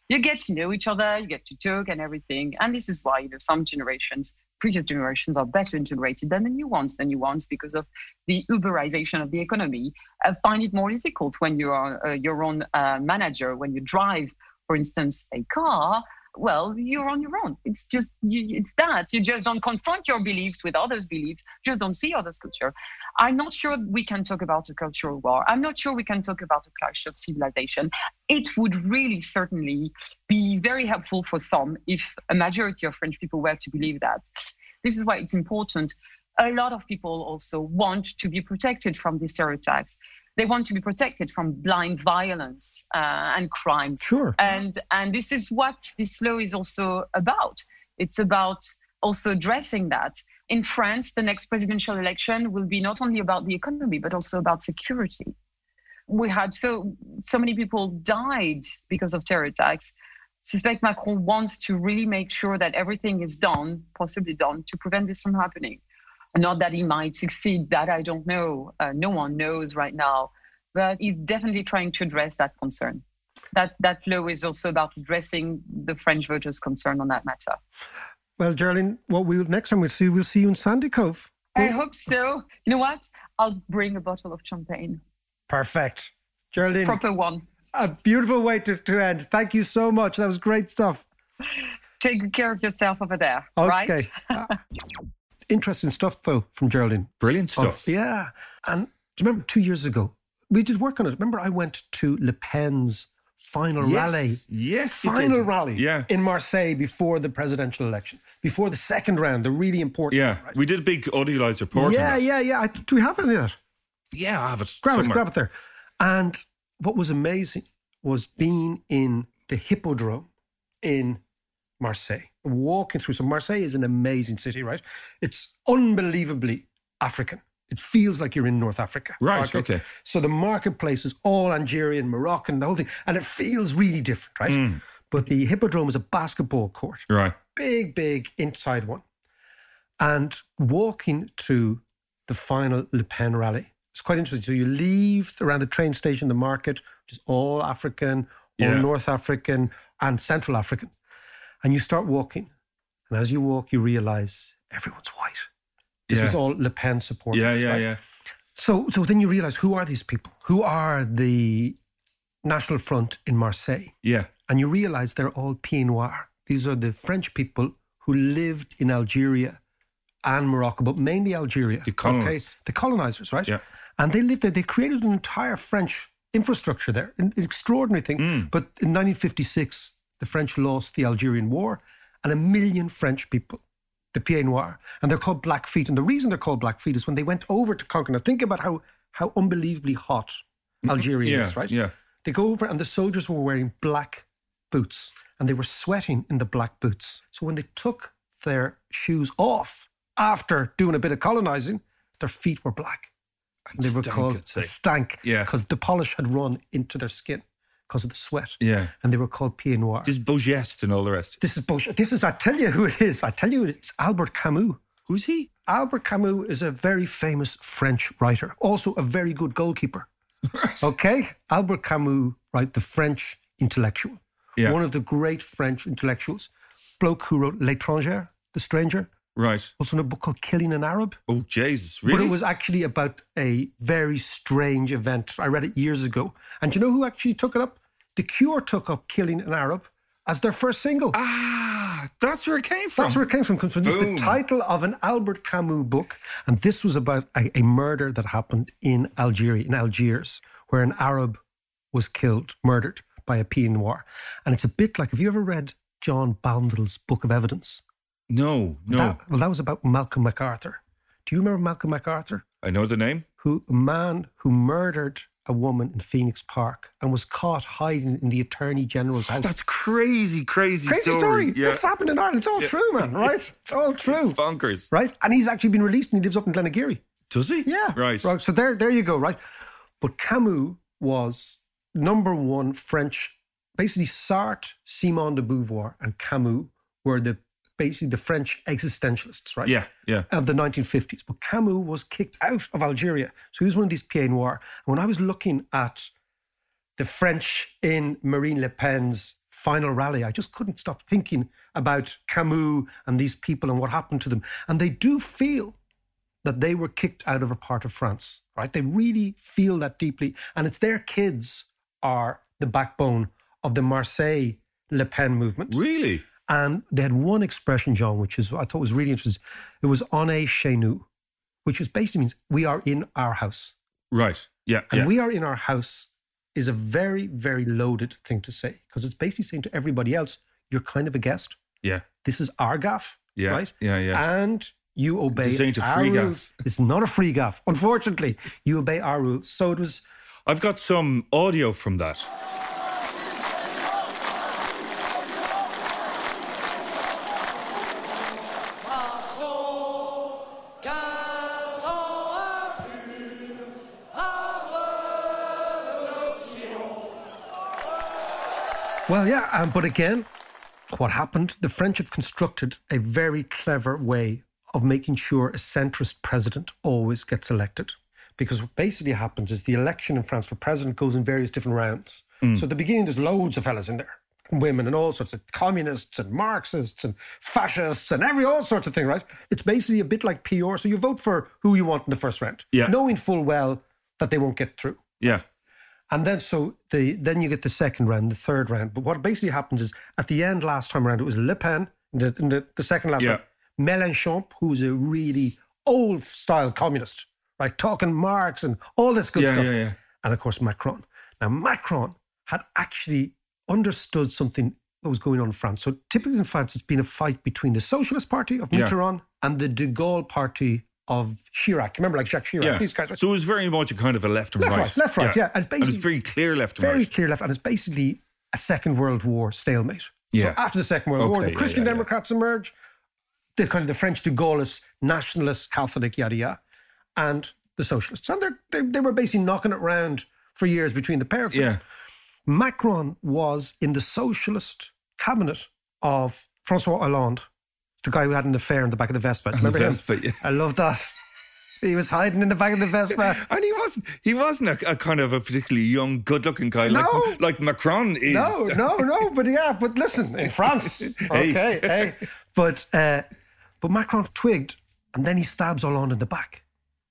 You get to know each other, you get to talk and everything. And this is why, you know, some generations, previous generations are better integrated than the new ones, than new ones because of the uberization of the economy. I find it more difficult when you are uh, your own uh, manager, when you drive, for instance, a car, well, you're on your own. It's just, you, it's that. You just don't confront your beliefs with others' beliefs, just don't see others' culture. I'm not sure we can talk about a cultural war. I'm not sure we can talk about a clash of civilization. It would really certainly be very helpful for some if a majority of French people were to believe that. This is why it's important. A lot of people also want to be protected from these stereotypes. They want to be protected from blind violence uh, and crime. Sure. And and this is what this law is also about. It's about also addressing that. In France, the next presidential election will be not only about the economy, but also about security. we had so so many people died because of terror attacks. Suspect Macron wants to really make sure that everything is done, possibly done, to prevent this from happening. Not that he might succeed, that I don't know. Uh, no one knows right now. But he's definitely trying to address that concern. That that law is also about addressing the French voters' concern on that matter. Well, Geraldine, what we will next time we'll see, we'll see you in Sandy Cove. I hope so. You know what? I'll bring a bottle of champagne. Perfect. Geraldine. Proper one. A beautiful way to, to end. Thank you so much. That was great stuff. Take good care of yourself over there, okay. Right? Interesting stuff, though, from Geraldine. Brilliant stuff. Oh, yeah. And do you remember two years ago, we did work on it. Remember, I went to Le Pen's final yes, rally. Yes, you Final did. rally yeah. in Marseille before the presidential election, before the second round, the really important Yeah, one, right? We did a big audiolized report yeah, on Yeah, yeah, yeah. Do we have any of that? Yeah, I have it Grab somewhere. it, grab it there. And what was amazing was being in the Hippodrome in Marseille, walking through. So Marseille is an amazing city, right? It's unbelievably African. It feels like you're in North Africa. Right, market. okay. So the marketplace is all Algerian, Moroccan, the whole thing. And it feels really different, right? Mm. But the Hippodrome is a basketball court. Right. Big, big inside one. And walking to the final Le Pen rally, it's quite interesting. So you leave around the train station, the market, which is all African, all yeah. North African and Central African. And you start walking. And as you walk, you realise everyone's white. This yeah. was all Le Pen supporters. Yeah, yeah, right? yeah. So, so then you realise, who are these people? Who are the National Front in Marseille? Yeah. And you realise they're all pied-noir. These are the French people who lived in Algeria and Morocco, but mainly Algeria. The colonizers. Okay? The colonizers, right? Yeah. And they lived there. They created an entire French infrastructure there, an extraordinary thing. Mm. But in nineteen fifty-six, the French lost the Algerian War, and a million French people, the Pieds Noirs, and they're called Blackfeet. And the reason they're called Blackfeet is when they went over to conquer. Now, think about how how unbelievably hot Algeria yeah, is, right? Yeah. They go over, and the soldiers were wearing black boots, and they were sweating in the black boots. So when they took their shoes off after doing a bit of colonizing, their feet were black. And they were called stank, because yeah. the polish had run into their skin because of the sweat. Yeah. And they were called Pieds Noirs. This is Beaugest and all the rest. This is Beaugest. This is, I tell you who it is. I tell you, it's Albert Camus. Who's he? Albert Camus is a very famous French writer, also a very good goalkeeper. Right. Okay? Albert Camus, right, the French intellectual. Yeah. One of the great French intellectuals. Bloke who wrote L'étranger, The Stranger. Right. Also in a book called Killing an Arab. Oh, Jesus, really? But it was actually about a very strange event. I read it years ago. And do you know who actually took it up? The Cure took up Killing an Arab as their first single. Ah, that's where it came from. That's where it came from. It was the title of an Albert Camus book. And this was about a, a murder that happened in Algeria, in Algiers, where an Arab was killed, murdered by a pied noir. And it's a bit like, have you ever read John Banville's Book of Evidence? No, no. That, well, that was about Malcolm MacArthur. Do you remember Malcolm MacArthur? I know the name. Who, a man who murdered a woman in Phoenix Park and was caught hiding in the Attorney General's house. That's crazy, crazy, crazy story. story. Yeah. This happened in Ireland. It's all yeah. true, man, right? It's all true. It's bonkers. Right? And he's actually been released and he lives up in Glenageary. Does he? Yeah. Right. right. So there, there you go, right? But Camus was number one French, basically Sartre, Simone de Beauvoir and Camus were the basically the French existentialists, right? Yeah, yeah. Of the nineteen fifties. But Camus was kicked out of Algeria. So he was one of these pieds noirs. And when I was looking at the French in Marine Le Pen's final rally, I just couldn't stop thinking about Camus and these people and what happened to them. And they do feel that they were kicked out of a part of France, right? They really feel that deeply. And it's their kids are the backbone of the Marseille Le Pen movement. Really? And they had one expression, John, which is I thought was really interesting. It was "on est chez nous," which is basically means we are in our house. Right. Yeah. And yeah. we are in our house is a very, very loaded thing to say because it's basically saying to everybody else, you're kind of a guest. Yeah. This is our gaff. Yeah. Right. Yeah. Yeah. And you obey it's saying to our free rules. Gaff. It's not a free gaff, unfortunately. You obey our rules. So it was. I've got some audio from that. Well, yeah, um, but again, what happened? The French have constructed a very clever way of making sure a centrist president always gets elected. Because what basically happens is the election in France for president goes in various different rounds. Mm. So at the beginning, there's loads of fellas in there, and women and all sorts of communists and Marxists and fascists and every all sorts of thing, right? It's basically a bit like P R. So you vote for who you want in the first round, yeah. knowing full well that they won't get through. Yeah. And then so the then you get the second round, the third round. But what basically happens is at the end, last time around, it was Le Pen, the, the, the second last yeah. round, Mélenchon, who's a really old-style communist, right, talking Marx and all this good yeah, stuff. Yeah, yeah. And, of course, Macron. Now, Macron had actually understood something that was going on in France. So typically in France, it's been a fight between the Socialist Party of Mitterrand yeah. and the De Gaulle Party of Chirac. Remember, like Jacques Chirac, yeah. these guys. Right? So it was very much a kind of a left and left right. right. Left, right, yeah. yeah. And, it's and it's very clear left and very right. Very clear left. And it's basically a Second World War stalemate. Yeah. So after the Second World okay, War, the yeah, Christian yeah, Democrats yeah. emerge. The kind of the French de Gaullists, nationalists, Catholic, yada, yada, and the socialists. And they they were basically knocking it round for years between the pair of them. Yeah. Macron was in the socialist cabinet of François Hollande, the guy who had an affair in the back of the Vespa. Remember the Vespa, him? Yeah. I love that. He was hiding in the back of the Vespa. And he wasn't He wasn't a, a kind of a particularly young, good-looking guy no. like, like Macron is. No, no, no. But yeah, but listen, in France. Okay, hey. hey. But... Uh, But Macron twigged, and then he stabs Hollande in the back.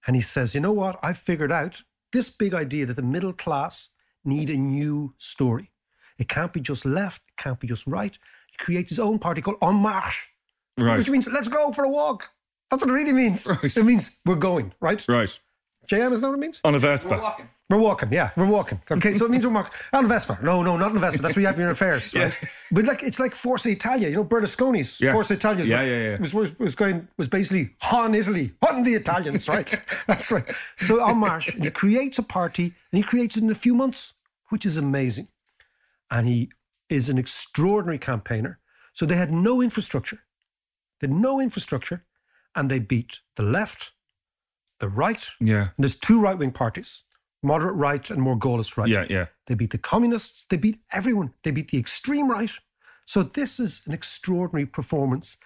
And he says, you know what? I've figured out this big idea that the middle class need a new story. It can't be just left. It can't be just right. He creates his own party called En Marche, right. which means let's go for a walk. That's what it really means. Right. It means we're going, right? Right. J M, is that what it means? On a Vespa. We're walking. We're walking, yeah. We're walking. Okay, so it means we're walking. On a Vespa. No, no, not on a Vespa. That's where you have your affairs, yeah. right? But like, it's like Forza Italia. You know, Berlusconi's yeah. Forza Italia. Yeah, right? yeah, yeah. It was, was, was, going, was basically Han Italy, Han the Italians, right? That's right. So En Marche, he creates a party, and he creates it in a few months, which is amazing. And he is an extraordinary campaigner. So they had no infrastructure. They had no infrastructure, and they beat the left, the right. Yeah. And there's two right-wing parties, moderate right and more Gaullist right. Yeah, yeah. They beat the communists. They beat everyone. They beat the extreme right. So this is an extraordinary performance.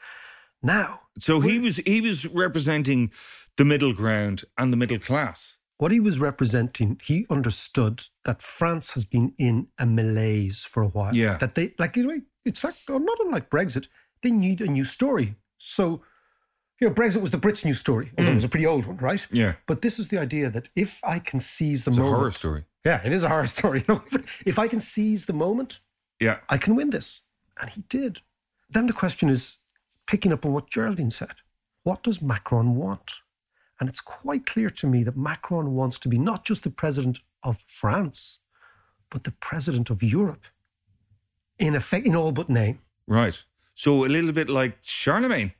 Now. So he was he was representing the middle ground and the middle class. What he was representing, he understood that France has been in a malaise for a while. Yeah. That they, like, it's like, not unlike Brexit, they need a new story. So... You know, Brexit was the Brits' new story, although mm. it was a pretty old one, right? Yeah. But this is the idea that if I can seize the it's moment... It's a horror story. Yeah, it is a horror story. You know? If I can seize the moment, yeah, I can win this. And he did. Then the question is, picking up on what Geraldine said, what does Macron want? And it's quite clear to me that Macron wants to be not just the president of France, but the president of Europe, in effect, in all but name. Right. So a little bit like Charlemagne.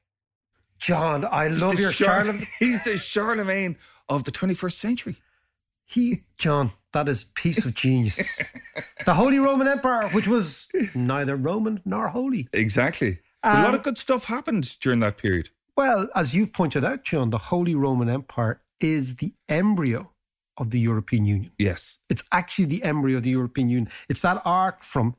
John, I he's love your Char- Charlemagne. He's the Charlemagne of the twenty-first century. He, John, that is a piece of genius. The Holy Roman Empire, which was neither Roman nor holy. Exactly. Um, a lot of good stuff happened during that period. Well, as you've pointed out, John, the Holy Roman Empire is the embryo of the European Union. Yes. It's actually the embryo of the European Union. It's that arc from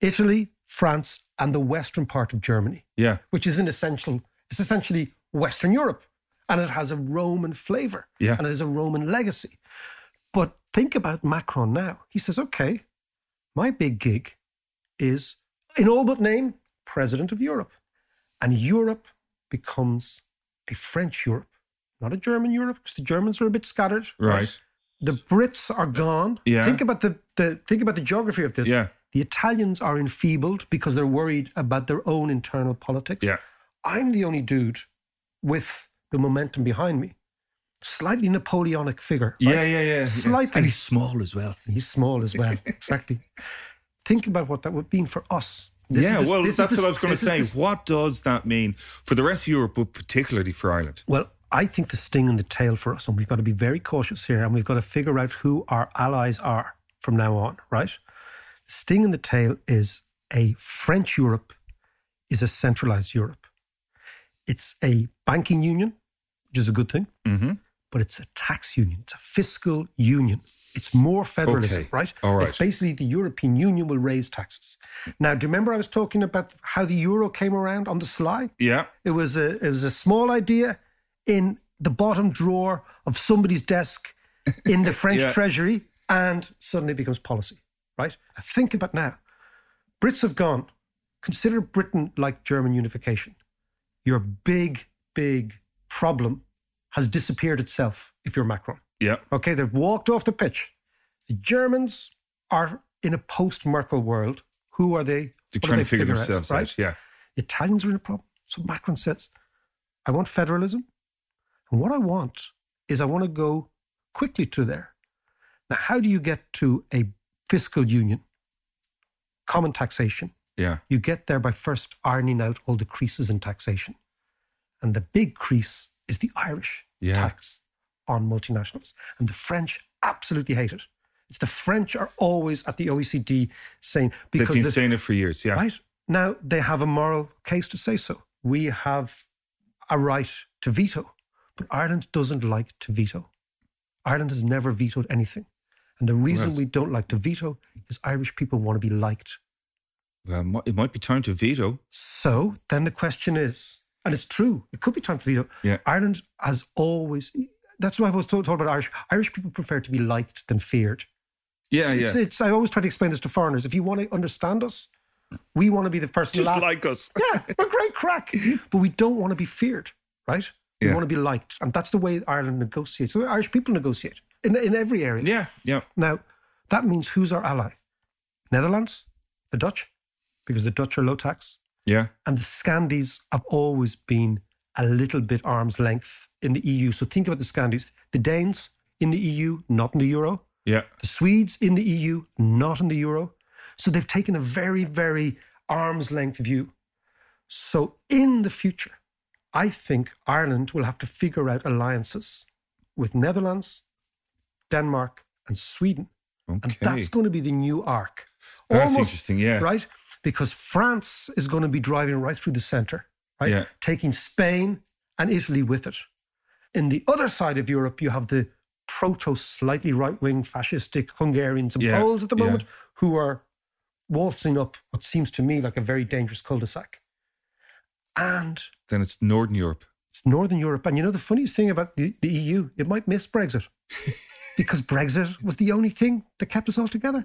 Italy, France, and the western part of Germany. Yeah. Which is an essential... It's essentially Western Europe, and it has a Roman flavour, yeah. and it has a Roman legacy. But think about Macron now. He says, okay, my big gig is, in all but name, president of Europe. And Europe becomes a French Europe, not a German Europe, because the Germans are a bit scattered. Right. right? The Brits are gone. Yeah. Think about the, the think about the geography of this. Yeah. The Italians are enfeebled because they're worried about their own internal politics. Yeah. I'm the only dude with the momentum behind me. Slightly Napoleonic figure. Right? Yeah, yeah, yeah. Slightly. Yeah. And he's small as well. He's small as well, exactly. Think about what that would mean for us. This yeah, is, this, well, this that's is, what I was going to say. What does that mean for the rest of Europe, but particularly for Ireland? Well, I think the sting in the tail for us, and we've got to be very cautious here, and we've got to figure out who our allies are from now on, right? The sting in the tail is a French Europe is a centralised Europe. It's a banking union, which is a good thing, mm-hmm. but it's a tax union. It's a fiscal union. It's more federalism, okay. right? All right? It's basically the European Union will raise taxes. Now, do you remember I was talking about how the euro came around on the sly? Yeah. It was a, it was a small idea in the bottom drawer of somebody's desk in the French yeah. Treasury, and suddenly it becomes policy, right? Now, think about now. Brits have gone, consider Britain like German unification. Your big, big problem has disappeared itself if you're Macron. Yeah. Okay, they've walked off the pitch. The Germans are in a post-Merkel world. Who are they? They're trying to figure themselves out, right? Yeah. The Italians are in a problem. So Macron says, I want federalism. And what I want is I want to go quickly to there. Now, how do you get to a fiscal union? Common taxation. Yeah. You get there by first ironing out all the creases in taxation. And the big crease is the Irish yeah. tax on multinationals. And the French absolutely hate it. It's the French are always at the O E C D saying... because They've been the, saying it for years, yeah. Right? Now, they have a moral case to say so. We have a right to veto. But Ireland doesn't like to veto. Ireland has never vetoed anything. And the reason well, we don't like to veto is Irish people want to be liked. Well, it might be time to veto. So then the question is, and it's true, it could be time to veto. Yeah. Ireland has always... That's why I was talking about Irish. Irish people prefer to be liked than feared. Yeah, it's, yeah. It's, it's, I always try to explain this to foreigners. If you want to understand us, we want to be the person... Just last. like us. Yeah, we're great crack. But we don't want to be feared, right? We yeah. want to be liked. And that's the way Ireland negotiates. The way Irish people negotiate in, in every area. Yeah, yeah. Now, that means who's our ally? Netherlands? The Dutch? Because the Dutch are low tax. Yeah. And the Scandies have always been a little bit arm's length in the E U. So think about the Scandies. The Danes in the E U, not in the euro. Yeah. The Swedes in the E U, not in the euro. So they've taken a very, very arm's length view. So in the future, I think Ireland will have to figure out alliances with Netherlands, Denmark and Sweden. Okay. And that's going to be the new arc. That's Almost, interesting, yeah. Right? Because France is going to be driving right through the centre. Right? Yeah. Taking Spain and Italy with it. In the other side of Europe, you have the proto-slightly right-wing fascistic Hungarians and yeah. Poles at the moment yeah. who are waltzing up what seems to me like a very dangerous cul-de-sac. And... Then it's Northern Europe. It's Northern Europe. And you know the funniest thing about the, the E U? It might miss Brexit. Because Brexit was the only thing that kept us all together.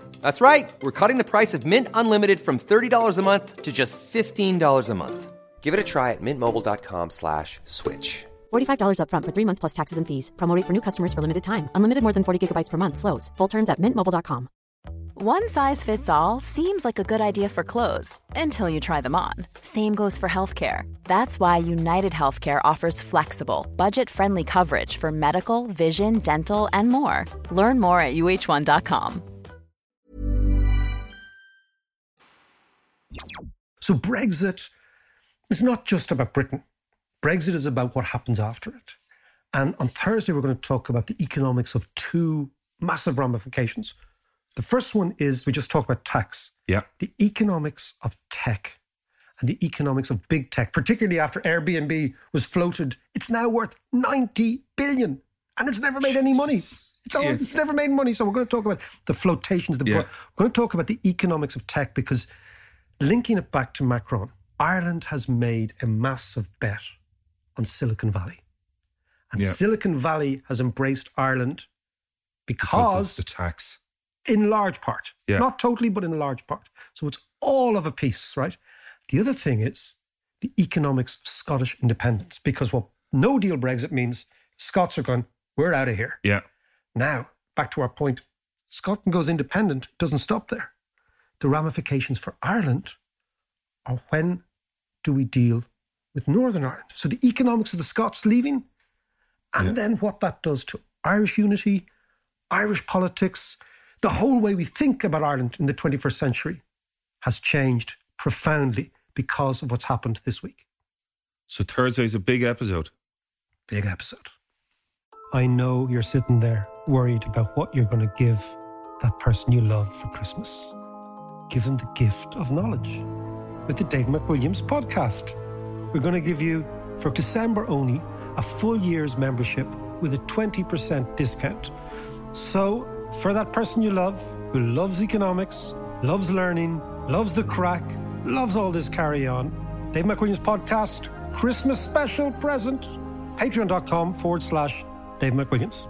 That's right. We're cutting the price of Mint Unlimited from thirty dollars a month to just fifteen dollars a month. Give it a try at mintmobile.com slash switch. forty-five dollars up front for three months plus taxes and fees. Promo rate for new customers for limited time. Unlimited more than forty gigabytes per month slows. Full terms at mint mobile dot com. One size fits all seems like a good idea for clothes until you try them on. Same goes for healthcare. That's why United Healthcare offers flexible, budget-friendly coverage for medical, vision, dental, and more. Learn more at u h one dot com. So Brexit is not just about Britain. Brexit is about what happens after it. And on Thursday, we're going to talk about the economics of two massive ramifications. The first one is, we just talked about tax. Yeah. The economics of tech and the economics of big tech, particularly after Airbnb was floated. It's now worth ninety billion and it's never made any money. It's, all, yeah. it's never made money. So we're going to talk about the flotations. The yeah. bro- we're going to talk about the economics of tech because... Linking it back to Macron, Ireland has made a massive bet on Silicon Valley. And yeah. Silicon Valley has embraced Ireland because, because of the tax. In large part. Yeah. Not totally, but in large part. So it's all of a piece, right? The other thing is the economics of Scottish independence, because what no deal Brexit means, Scots are going, we're out of here. Yeah. Now, back to our point, Scotland goes independent, doesn't stop there. The ramifications for Ireland are, when do we deal with Northern Ireland? So the economics of the Scots leaving, and yeah. then what that does to Irish unity, Irish politics, the whole way we think about Ireland in the twenty-first century has changed profoundly because of what's happened this week. So Thursday's a big episode. Big episode. I know you're sitting there worried about what you're going to give that person you love for Christmas. Give them the gift of knowledge with the Dave McWilliams podcast. We're going to give you, for December only, a full year's membership with a twenty percent discount. So, for that person you love, who loves economics, loves learning, loves the crack, loves all this carry-on, Dave McWilliams Podcast, Christmas special present, patreon.com forward slash Dave McWilliams.